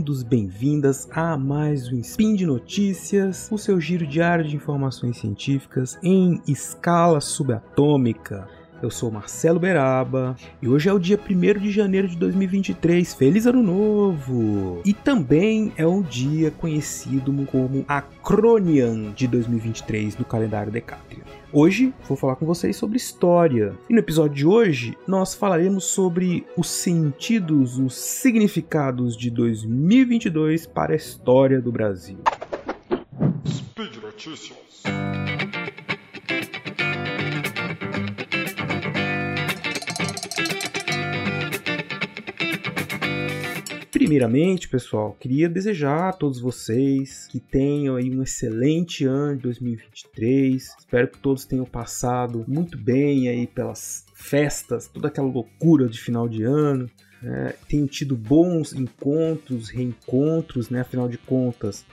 bem-vindos, bem-vindas a mais um Spin de Notícias, o seu giro diário de informações científicas em escala subatômica. Eu sou Marcelo Beraba e hoje é o dia 1º de janeiro de 2023, feliz ano novo! E também é um dia conhecido como Acronian de 2023 no calendário Decátria. Hoje vou falar com vocês sobre história e no episódio de hoje nós falaremos sobre os sentidos, os significados de 2022 para a história do Brasil. Speed Notícias. Primeiramente, pessoal, queria desejar a todos vocês que tenham aí um excelente ano de 2023. Espero que todos tenham passado muito bem aí pelas festas, toda aquela loucura de final de ano. Tenham tido bons encontros, reencontros, né? Afinal de contas,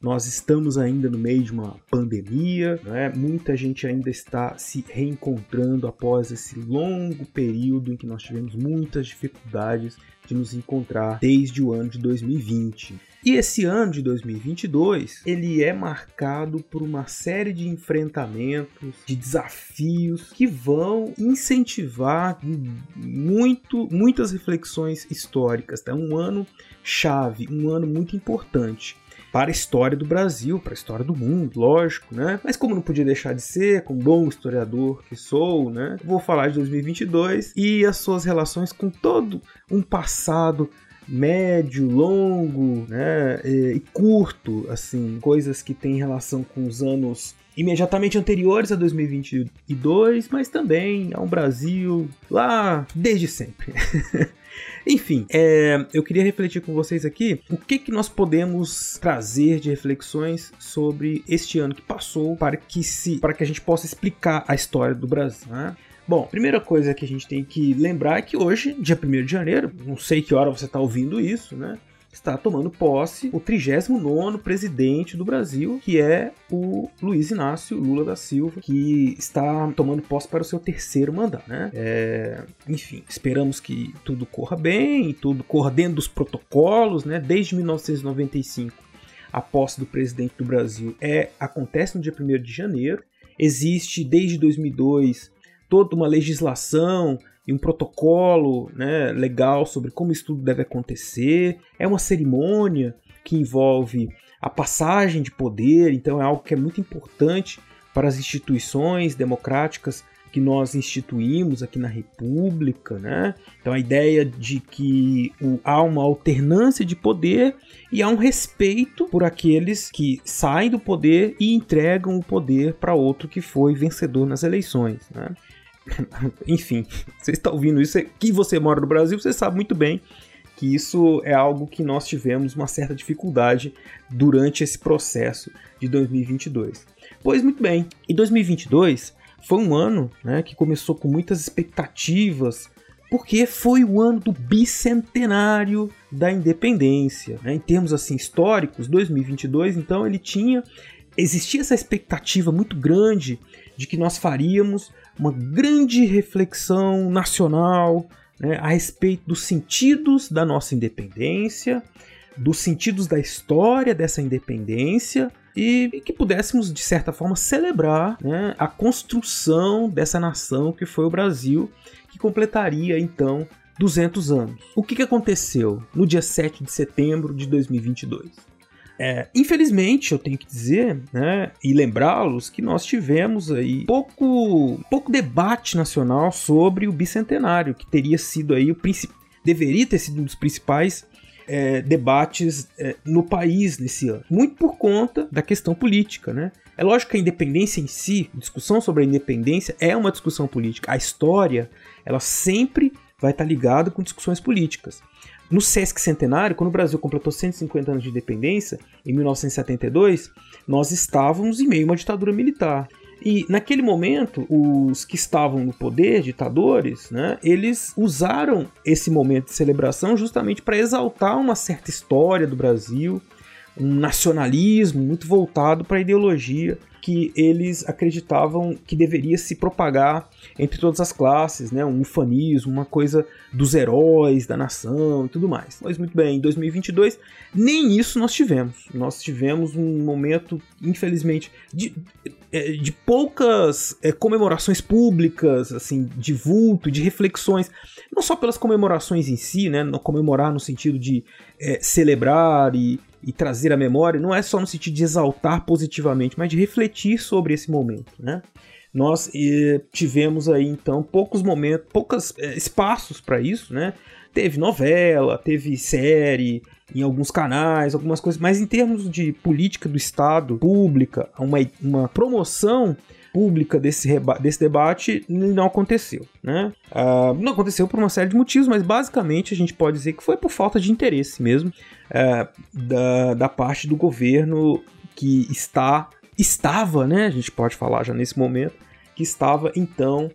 nós estamos ainda no meio de uma pandemia, né? Muita gente ainda está se reencontrando após esse longo período em que nós tivemos muitas dificuldades de nos encontrar desde o ano de 2020. E esse ano de 2022, ele é marcado por uma série de enfrentamentos, de desafios que vão incentivar muitas reflexões históricas. É um ano chave, um ano muito importante para a história do Brasil, para a história do mundo, lógico, né? Mas como não podia deixar de ser, como bom historiador que sou, né? Vou falar de 2022 e as suas relações com todo um passado médio, longo, né? E curto, assim, coisas que têm relação com os anos imediatamente anteriores a 2022, mas também a um Brasil lá desde sempre. Enfim, eu queria refletir com vocês aqui o que nós podemos trazer de reflexões sobre este ano que passou para que a gente possa explicar a história do Brasil, né? Bom, primeira coisa que a gente tem que lembrar é que hoje, dia 1º de janeiro, não sei que hora você está ouvindo isso, né? Está tomando posse o 39º presidente do Brasil, que é o Luiz Inácio Lula da Silva, que está tomando posse para o seu 3º mandato, né? Enfim, esperamos que tudo corra bem, tudo corra dentro dos protocolos, né? Desde 1995, a posse do presidente do Brasil acontece no dia 1º de janeiro. Existe, desde 2002, toda uma legislação e um protocolo, né, legal sobre como isso tudo deve acontecer. É uma cerimônia que envolve a passagem de poder, então é algo que é muito importante para as instituições democráticas que nós instituímos aqui na República, né? Então a ideia de que há uma alternância de poder e há um respeito por aqueles que saem do poder e entregam o poder para outro que foi vencedor nas eleições, né? Enfim, você está ouvindo isso, que você mora no Brasil, você sabe muito bem que isso é algo que nós tivemos uma certa dificuldade durante esse processo de 2022. Pois muito bem, e 2022 foi um ano, né, que começou com muitas expectativas, porque foi o ano do bicentenário da independência, né? Em termos assim, históricos, 2022, então, existia essa expectativa muito grande de que nós faríamos uma grande reflexão nacional, né, a respeito dos sentidos da nossa independência, dos sentidos da história dessa independência e que pudéssemos, de certa forma, celebrar, né, a construção dessa nação que foi o Brasil, que completaria, então, 200 anos. O que aconteceu no dia 7 de setembro de 2022? Infelizmente, eu tenho que dizer, né, e lembrá-los que nós tivemos aí pouco debate nacional sobre o bicentenário, que teria sido aí deveria ter sido um dos principais debates no país nesse ano, muito por conta da questão política, né? É lógico que a independência em si, a discussão sobre a independência é uma discussão política. A história, ela sempre vai estar ligada com discussões políticas. No Sesc Centenário, quando o Brasil completou 150 anos de independência, em 1972, nós estávamos em meio a uma ditadura militar. E, naquele momento, os que estavam no poder, ditadores, né, eles usaram esse momento de celebração justamente para exaltar uma certa história do Brasil, um nacionalismo muito voltado para a ideologia que eles acreditavam que deveria se propagar entre todas as classes, né? Um ufanismo, uma coisa dos heróis, da nação e tudo mais. Mas muito bem, em 2022, nem isso nós tivemos. Nós tivemos um momento, infelizmente, de poucas comemorações públicas, assim, de vulto, de reflexões, não só pelas comemorações em si, né? Comemorar no sentido de celebrar e trazer à memória, não é só no sentido de exaltar positivamente, mas de refletir sobre esse momento, né? Nós tivemos aí, então, poucos momentos, poucos espaços para isso, né? Teve novela, teve série, em alguns canais, algumas coisas, mas em termos de política do Estado, pública, uma promoção pública desse debate não aconteceu, né? Não aconteceu por uma série de motivos, mas basicamente a gente pode dizer que foi por falta de interesse mesmo da parte do governo que estava, né? A gente pode falar já nesse momento, que estava então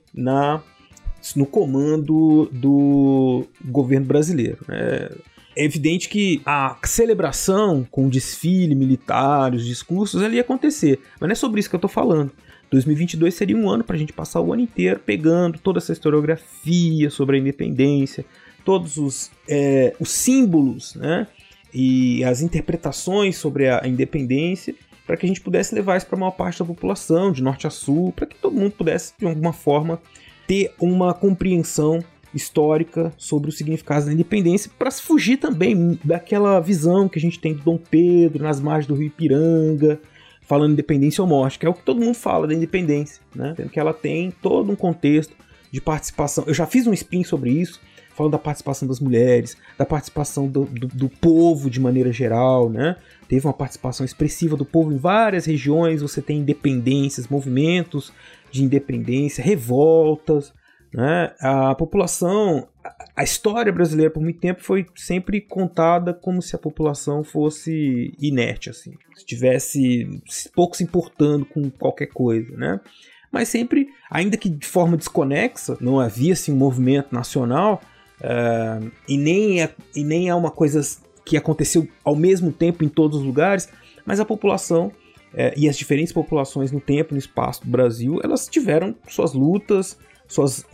no comando do governo brasileiro, né? É evidente que a celebração com desfile militar, os discursos, ali ia acontecer, mas não é sobre isso que eu estou falando. 2022 seria um ano para a gente passar o ano inteiro pegando toda essa historiografia sobre a independência, todos os símbolos, né, e as interpretações sobre a independência, para que a gente pudesse levar isso para a maior parte da população, de norte a sul, para que todo mundo pudesse, de alguma forma, ter uma compreensão histórica sobre os significados da independência, para se fugir também daquela visão que a gente tem de Dom Pedro nas margens do Rio Ipiranga, falando independência ou morte, que é o que todo mundo fala da independência, né? Sendo que ela tem todo um contexto de participação. Eu já fiz um spin sobre isso, falando da participação das mulheres, da participação do povo de maneira geral, né? Teve uma participação expressiva do povo em várias regiões, você tem independências, movimentos de independência, revoltas, né? A população, a história brasileira por muito tempo foi sempre contada como se a população fosse inerte, assim, estivesse pouco se importando com qualquer coisa, né? Mas sempre, ainda que de forma desconexa, não havia assim um movimento nacional, e nem é uma coisa que aconteceu ao mesmo tempo em todos os lugares, mas a população e as diferentes populações no tempo, no espaço do Brasil, elas tiveram suas lutas, suas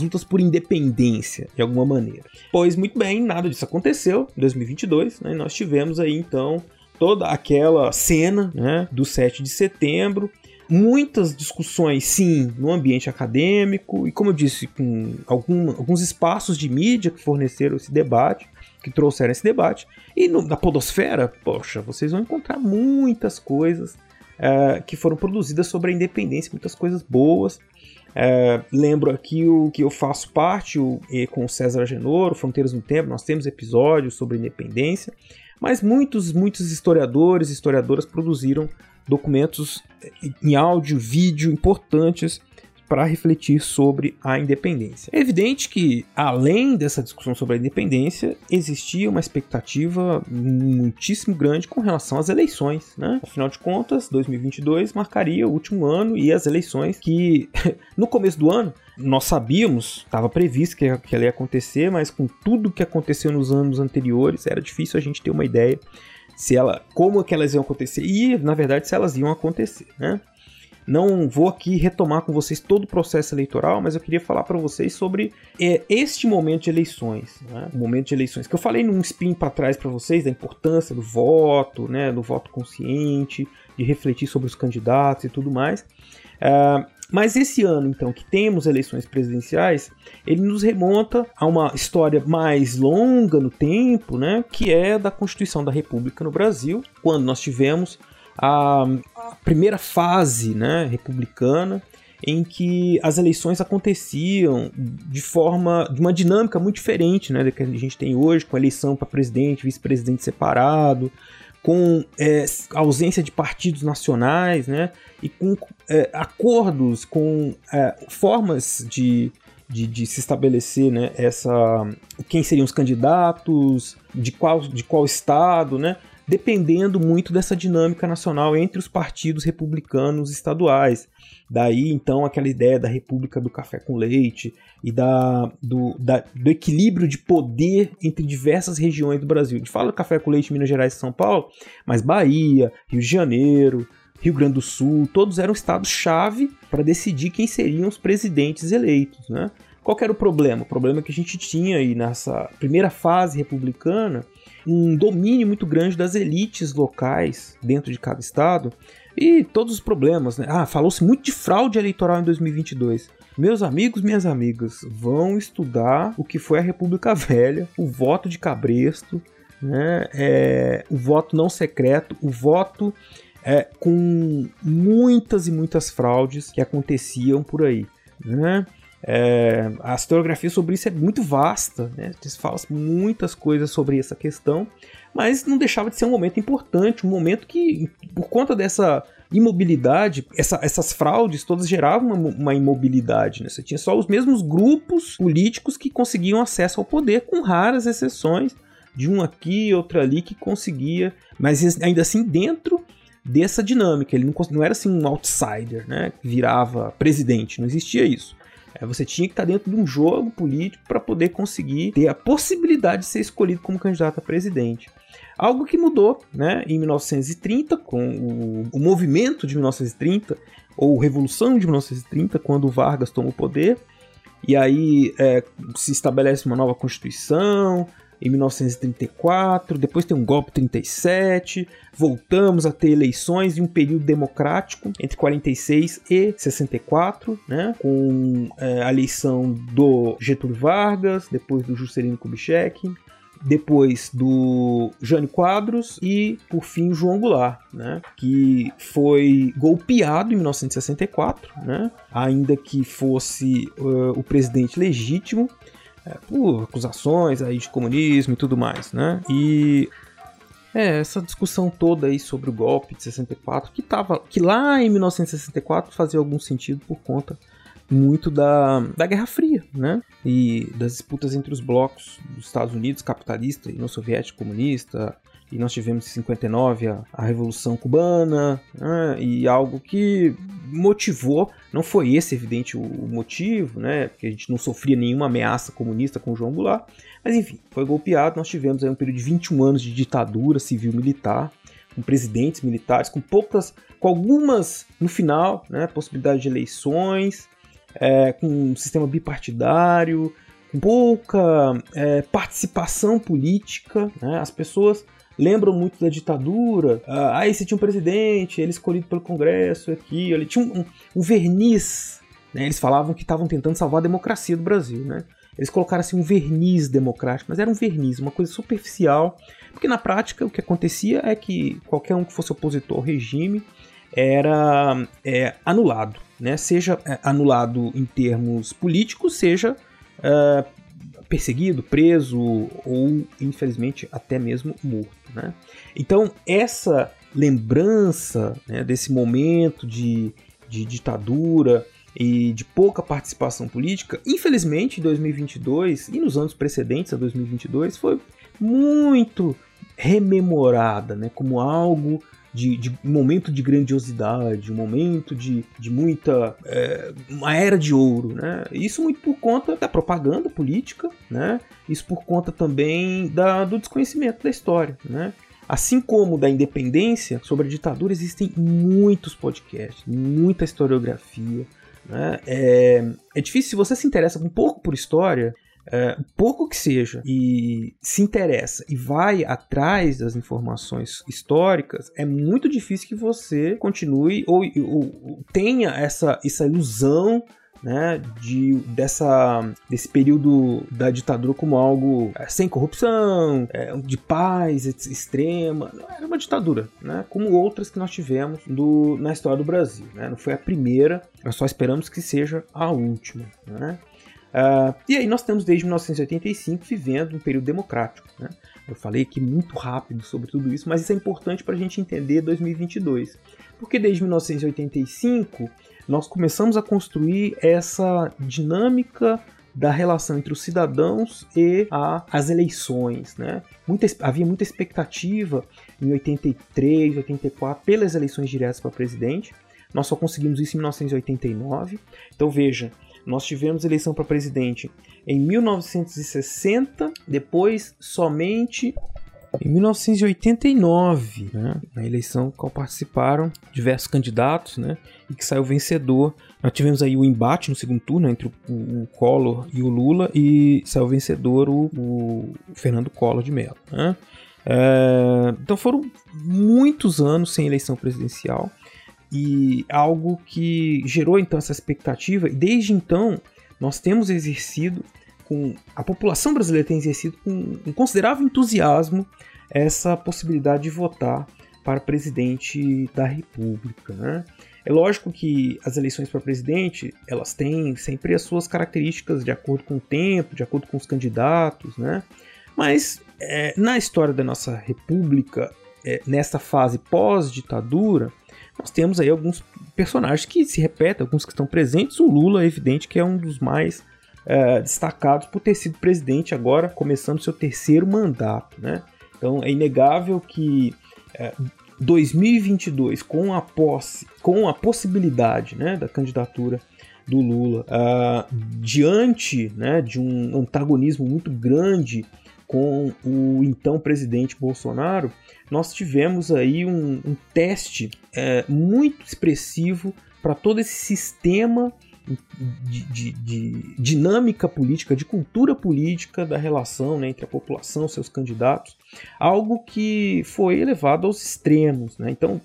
lutas por independência, de alguma maneira. Pois, muito bem, nada disso aconteceu em 2022, né? Nós tivemos aí, então, toda aquela cena, né, do 7 de setembro, muitas discussões, sim, no ambiente acadêmico, e como eu disse, com alguns espaços de mídia que forneceram esse debate, que trouxeram esse debate, e na podosfera, poxa, vocês vão encontrar muitas coisas que foram produzidas sobre a independência, muitas coisas boas. Lembro aqui o que eu faço parte com o César Agenor, o Fronteiras no Tempo, nós temos episódios sobre independência, mas muitos historiadores e historiadoras produziram documentos em áudio, vídeo, importantes para refletir sobre a independência. É evidente que, além dessa discussão sobre a independência, existia uma expectativa muitíssimo grande com relação às eleições, né? Afinal de contas, 2022 marcaria o último ano e as eleições que, no começo do ano, nós sabíamos, estava previsto que ela ia acontecer, mas com tudo que aconteceu nos anos anteriores, era difícil a gente ter uma ideia como que elas iam acontecer e, na verdade, se elas iam acontecer, né? Não vou aqui retomar com vocês todo o processo eleitoral, mas eu queria falar para vocês sobre este momento de eleições, né? O momento de eleições, que eu falei num spin para trás para vocês, da importância do voto, né? Do voto consciente, de refletir sobre os candidatos e tudo mais. Mas esse ano, então, que temos eleições presidenciais, ele nos remonta a uma história mais longa no tempo, né? Que é da Constituição da República no Brasil, quando nós tivemos a primeira fase, né, republicana, em que as eleições aconteciam de uma dinâmica muito diferente, né, da que a gente tem hoje, com eleição para presidente, vice-presidente separado, com ausência de partidos nacionais, né, e com acordos, com formas de se estabelecer, né, quem seriam os candidatos, de qual estado, né. dependendo muito dessa dinâmica nacional entre os partidos republicanos estaduais. Daí, então, aquela ideia da República do Café com Leite e do equilíbrio de poder entre diversas regiões do Brasil. A gente fala do Café com Leite, Minas Gerais e São Paulo, mas Bahia, Rio de Janeiro, Rio Grande do Sul, todos eram estados-chave para decidir quem seriam os presidentes eleitos, né? Qual que era o problema? O problema é que a gente tinha aí nessa primeira fase republicana um domínio muito grande das elites locais dentro de cada estado e todos os problemas, né? Ah, falou-se muito de fraude eleitoral em 2022. Meus amigos, minhas amigas, vão estudar o que foi a República Velha, o voto de cabresto, né? O voto não secreto, o voto com muitas e muitas fraudes que aconteciam por aí, né? A historiografia sobre isso é muito vasta, né? Eles falam muitas coisas sobre essa questão, mas não deixava de ser um momento importante, um momento que, por conta dessa imobilidade, essas fraudes todas geravam uma imobilidade, né? Você tinha só os mesmos grupos políticos que conseguiam acesso ao poder, com raras exceções de um aqui, outro ali que conseguia, mas ainda assim dentro dessa dinâmica, ele não era assim um outsider, né? Virava presidente, não existia isso. Você tinha que estar dentro de um jogo político para poder conseguir ter a possibilidade de ser escolhido como candidato a presidente. Algo que mudou, né, em 1930, com o movimento de 1930, ou Revolução de 1930, quando Vargas toma o poder, e aí se estabelece uma nova Constituição, em 1934, depois tem um golpe em 1937, voltamos a ter eleições e um período democrático entre 1946 e 1964, né? Com a eleição do Getúlio Vargas, depois do Juscelino Kubitschek, depois do Jânio Quadros e, por fim, o João Goulart, né? Que foi golpeado em 1964, né? Ainda que fosse o presidente legítimo, por acusações aí de comunismo e tudo mais, né? E essa discussão toda aí sobre o golpe de 64, que lá em 1964 fazia algum sentido por conta muito da Guerra Fria, né? E das disputas entre os blocos dos Estados Unidos, capitalista, e União Soviética comunista, e nós tivemos em 59 a Revolução Cubana, né? E algo que motivou, não foi esse evidente o motivo, né? Porque a gente não sofria nenhuma ameaça comunista com o João Goulart, mas enfim, foi golpeado, nós tivemos aí um período de 21 anos de ditadura civil-militar, com presidentes militares, com algumas, no final, né, possibilidade de eleições, com um sistema bipartidário, com pouca participação política, né? As pessoas lembram muito da ditadura, aí você tinha um presidente, ele escolhido pelo Congresso, aqui, ele tinha um verniz, né? Eles falavam que estavam tentando salvar a democracia do Brasil, né? Eles colocaram assim um verniz democrático, mas era um verniz, uma coisa superficial, porque na prática o que acontecia é que qualquer um que fosse opositor ao regime era anulado, né? Seja anulado em termos políticos, seja perseguido, preso ou, infelizmente, até mesmo morto, né? Então, essa lembrança, né, desse momento de ditadura e de pouca participação política, infelizmente, em 2022 e nos anos precedentes a 2022, foi muito rememorada, né, como algo de momento de grandiosidade, um momento de muita... uma era de ouro, né? Isso muito por conta da propaganda política, né? Isso por conta também do desconhecimento da história, né? Assim como da independência, sobre a ditadura existem muitos podcasts, muita historiografia, né? É difícil, se você se interessa um pouco por história... pouco que seja, e se interessa e vai atrás das informações históricas, é muito difícil que você continue ou tenha essa ilusão, né, desse período da ditadura como algo sem corrupção, de paz extrema. Não era uma ditadura, né, como outras que nós tivemos na história do Brasil, né? Não foi a primeira, nós só esperamos que seja a última, né? E aí nós estamos desde 1985 vivendo um período democrático, né? Eu falei aqui muito rápido sobre tudo isso, mas isso é importante para a gente entender 2022. Porque desde 1985 nós começamos a construir essa dinâmica da relação entre os cidadãos e as eleições, né? Havia muita expectativa em 83, 84, pelas eleições diretas para presidente. Nós só conseguimos isso em 1989. Então veja, nós tivemos eleição para presidente em 1960, depois somente em 1989, né? Na eleição que participaram diversos candidatos, né? E que saiu vencedor. Nós tivemos aí o embate no segundo turno, né? Entre o Collor e o Lula, e saiu vencedor o Fernando Collor de Mello, né? Então foram muitos anos sem eleição presidencial, e algo que gerou então essa expectativa, e desde então nós temos exercido, a população brasileira tem exercido com um considerável entusiasmo essa possibilidade de votar para presidente da República, né? É lógico que as eleições para presidente, elas têm sempre as suas características de acordo com o tempo, de acordo com os candidatos, né? Mas na história da nossa República, nessa fase pós-ditadura, nós temos aí alguns personagens que se repetem, alguns que estão presentes. O Lula é evidente que é um dos mais destacados por ter sido presidente agora, começando seu terceiro mandato, né? Então é inegável que 2022, com a possibilidade, né, da candidatura do Lula, diante, né, de um antagonismo muito grande com o então presidente Bolsonaro, nós tivemos aí um teste muito expressivo para todo esse sistema de dinâmica política, de cultura política da relação, né, entre a população e seus candidatos, algo que foi elevado aos extremos, né? Então,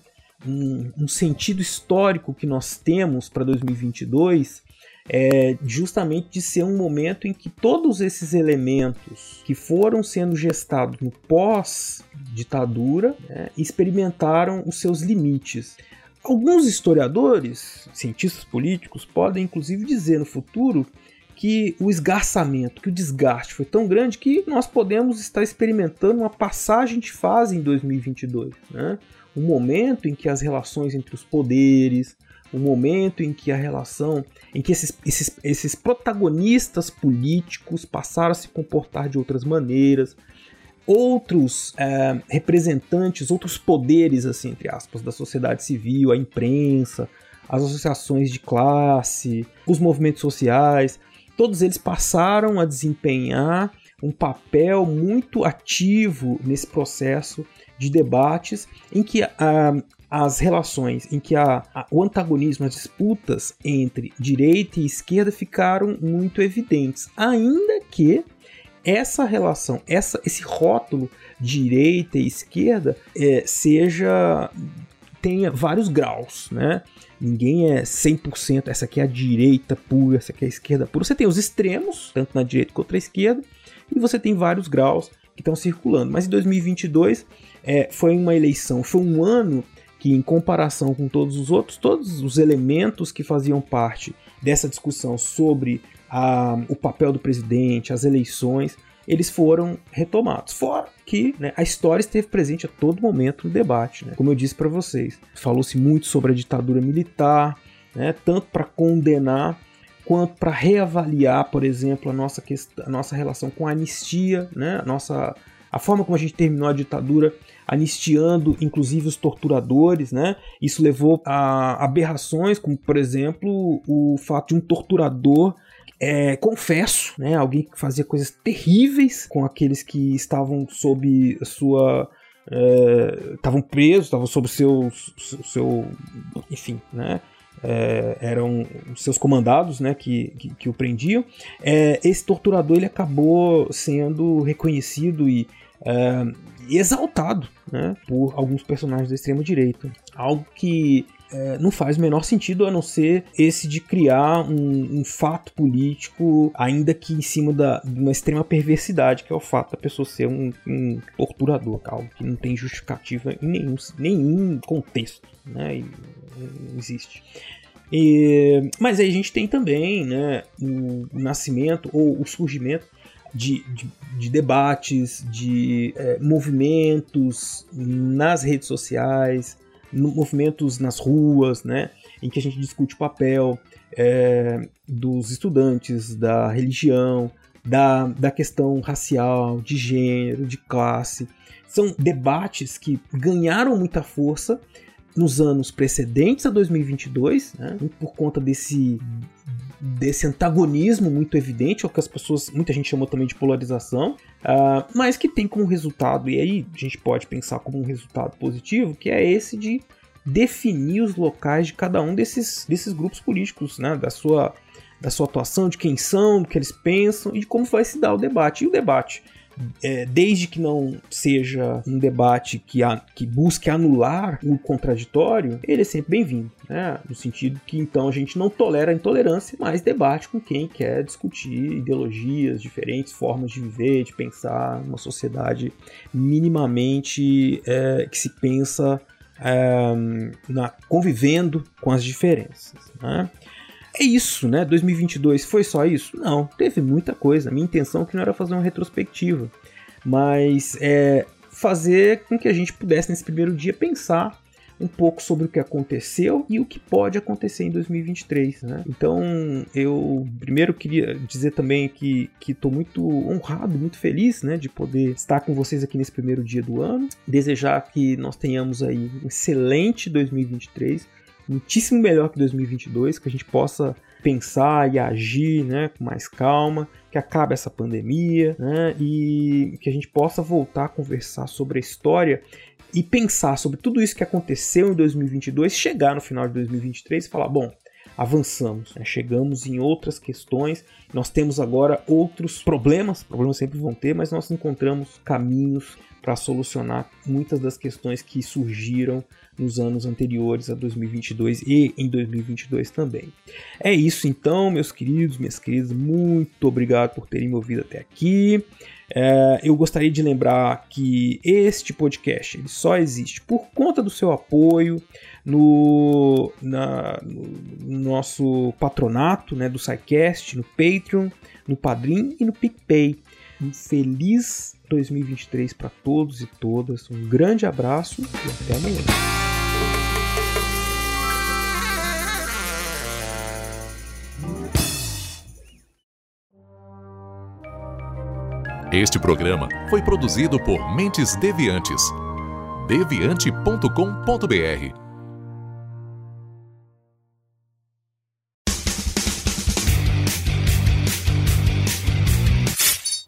um sentido histórico que nós temos para 2022 é justamente de ser um momento em que todos esses elementos que foram sendo gestados no pós-ditadura, né, experimentaram os seus limites. Alguns historiadores, cientistas políticos, podem inclusive dizer no futuro que o esgarçamento, que o desgaste foi tão grande que nós podemos estar experimentando uma passagem de fase em 2022, né? Um momento em que as relações entre os poderes, um momento em que a relação, em que esses protagonistas políticos passaram a se comportar de outras maneiras, outros representantes, outros poderes, assim, entre aspas, da sociedade civil, a imprensa, as associações de classe, os movimentos sociais, todos eles passaram a desempenhar um papel muito ativo nesse processo de debates em que as relações, em que o antagonismo, as disputas entre direita e esquerda ficaram muito evidentes, ainda que essa relação, esse rótulo direita e esquerda tenha vários graus, né? Ninguém é 100%, essa aqui é a direita pura, essa aqui é a esquerda pura. Você tem os extremos, tanto na direita quanto na esquerda, e você tem vários graus que estão circulando. Mas em 2022 foi uma eleição, foi um ano que, em comparação com todos os outros, todos os elementos que faziam parte dessa discussão sobre o papel do presidente, as eleições, eles foram retomados. Fora que, né, a história esteve presente a todo momento no debate, né? Como eu disse para vocês, falou-se muito sobre a ditadura militar, né, tanto para condenar quanto para reavaliar, por exemplo, a nossa relação com a anistia, né, a forma como a gente terminou a ditadura, anistiando inclusive os torturadores, né? Isso levou a aberrações, como por exemplo o fato de um torturador confesso, né, alguém que fazia coisas terríveis com aqueles que estavam sob sua estavam presos, estavam sob seu enfim, né, eram seus comandados, né, que o prendiam. Esse torturador, ele acabou sendo reconhecido e exaltado, né, por alguns personagens da extrema direita, algo que não faz o menor sentido, a não ser esse de criar um fato político, ainda que em cima de uma extrema perversidade, que é o fato da pessoa ser um torturador, algo que não tem justificativa em nenhum contexto, né? E não existe. Mas aí a gente tem também, né, o nascimento ou o surgimento de debates, de movimentos nas redes sociais, movimentos nas ruas, né, em que a gente discute o papel dos estudantes, da religião, da questão racial, de gênero, de classe. São debates que ganharam muita força nos anos precedentes a 2022, né, por conta desse antagonismo muito evidente, ao que as pessoas, muita gente chamou também de polarização, mas que tem como resultado, e aí a gente pode pensar como um resultado positivo, que é esse de definir os locais de cada um desses grupos políticos, né, da sua atuação, de quem são, do que eles pensam e de como vai se dar o debate. E o debate, desde que não seja um debate que busque anular o contraditório, ele é sempre bem-vindo, né? No sentido que então a gente não tolera a intolerância, mas debate com quem quer discutir ideologias, diferentes formas de viver, de pensar uma sociedade minimamente que se pensa convivendo com as diferenças, né? É isso, né? 2022 foi só isso? Não, teve muita coisa. Minha intenção que não era fazer uma retrospectiva, mas fazer com que a gente pudesse, nesse primeiro dia, pensar um pouco sobre o que aconteceu e o que pode acontecer em 2023, né? Então, eu primeiro queria dizer também que estou muito honrado, muito feliz, né, de poder estar com vocês aqui nesse primeiro dia do ano. Desejar que nós tenhamos aí um excelente 2023, muitíssimo melhor que 2022, que a gente possa pensar e agir, né, com mais calma, que acabe essa pandemia, né, e que a gente possa voltar a conversar sobre a história e pensar sobre tudo isso que aconteceu em 2022, chegar no final de 2023 e falar, bom, avançamos, né, chegamos em outras questões, nós temos agora outros problemas sempre vão ter, mas nós encontramos caminhos para solucionar muitas das questões que surgiram nos anos anteriores a 2022 e em 2022 também. É isso então, meus queridos, minhas queridas, muito obrigado por terem me ouvido até aqui. Eu gostaria de lembrar que este podcast ele só existe por conta do seu apoio no nosso patronato, né, do SciCast, no Patreon, no Padrim e no PicPay. Um feliz 2023 para todos e todas. Um grande abraço e até amanhã. Este programa foi produzido por Mentes Deviantes. Deviante.com.br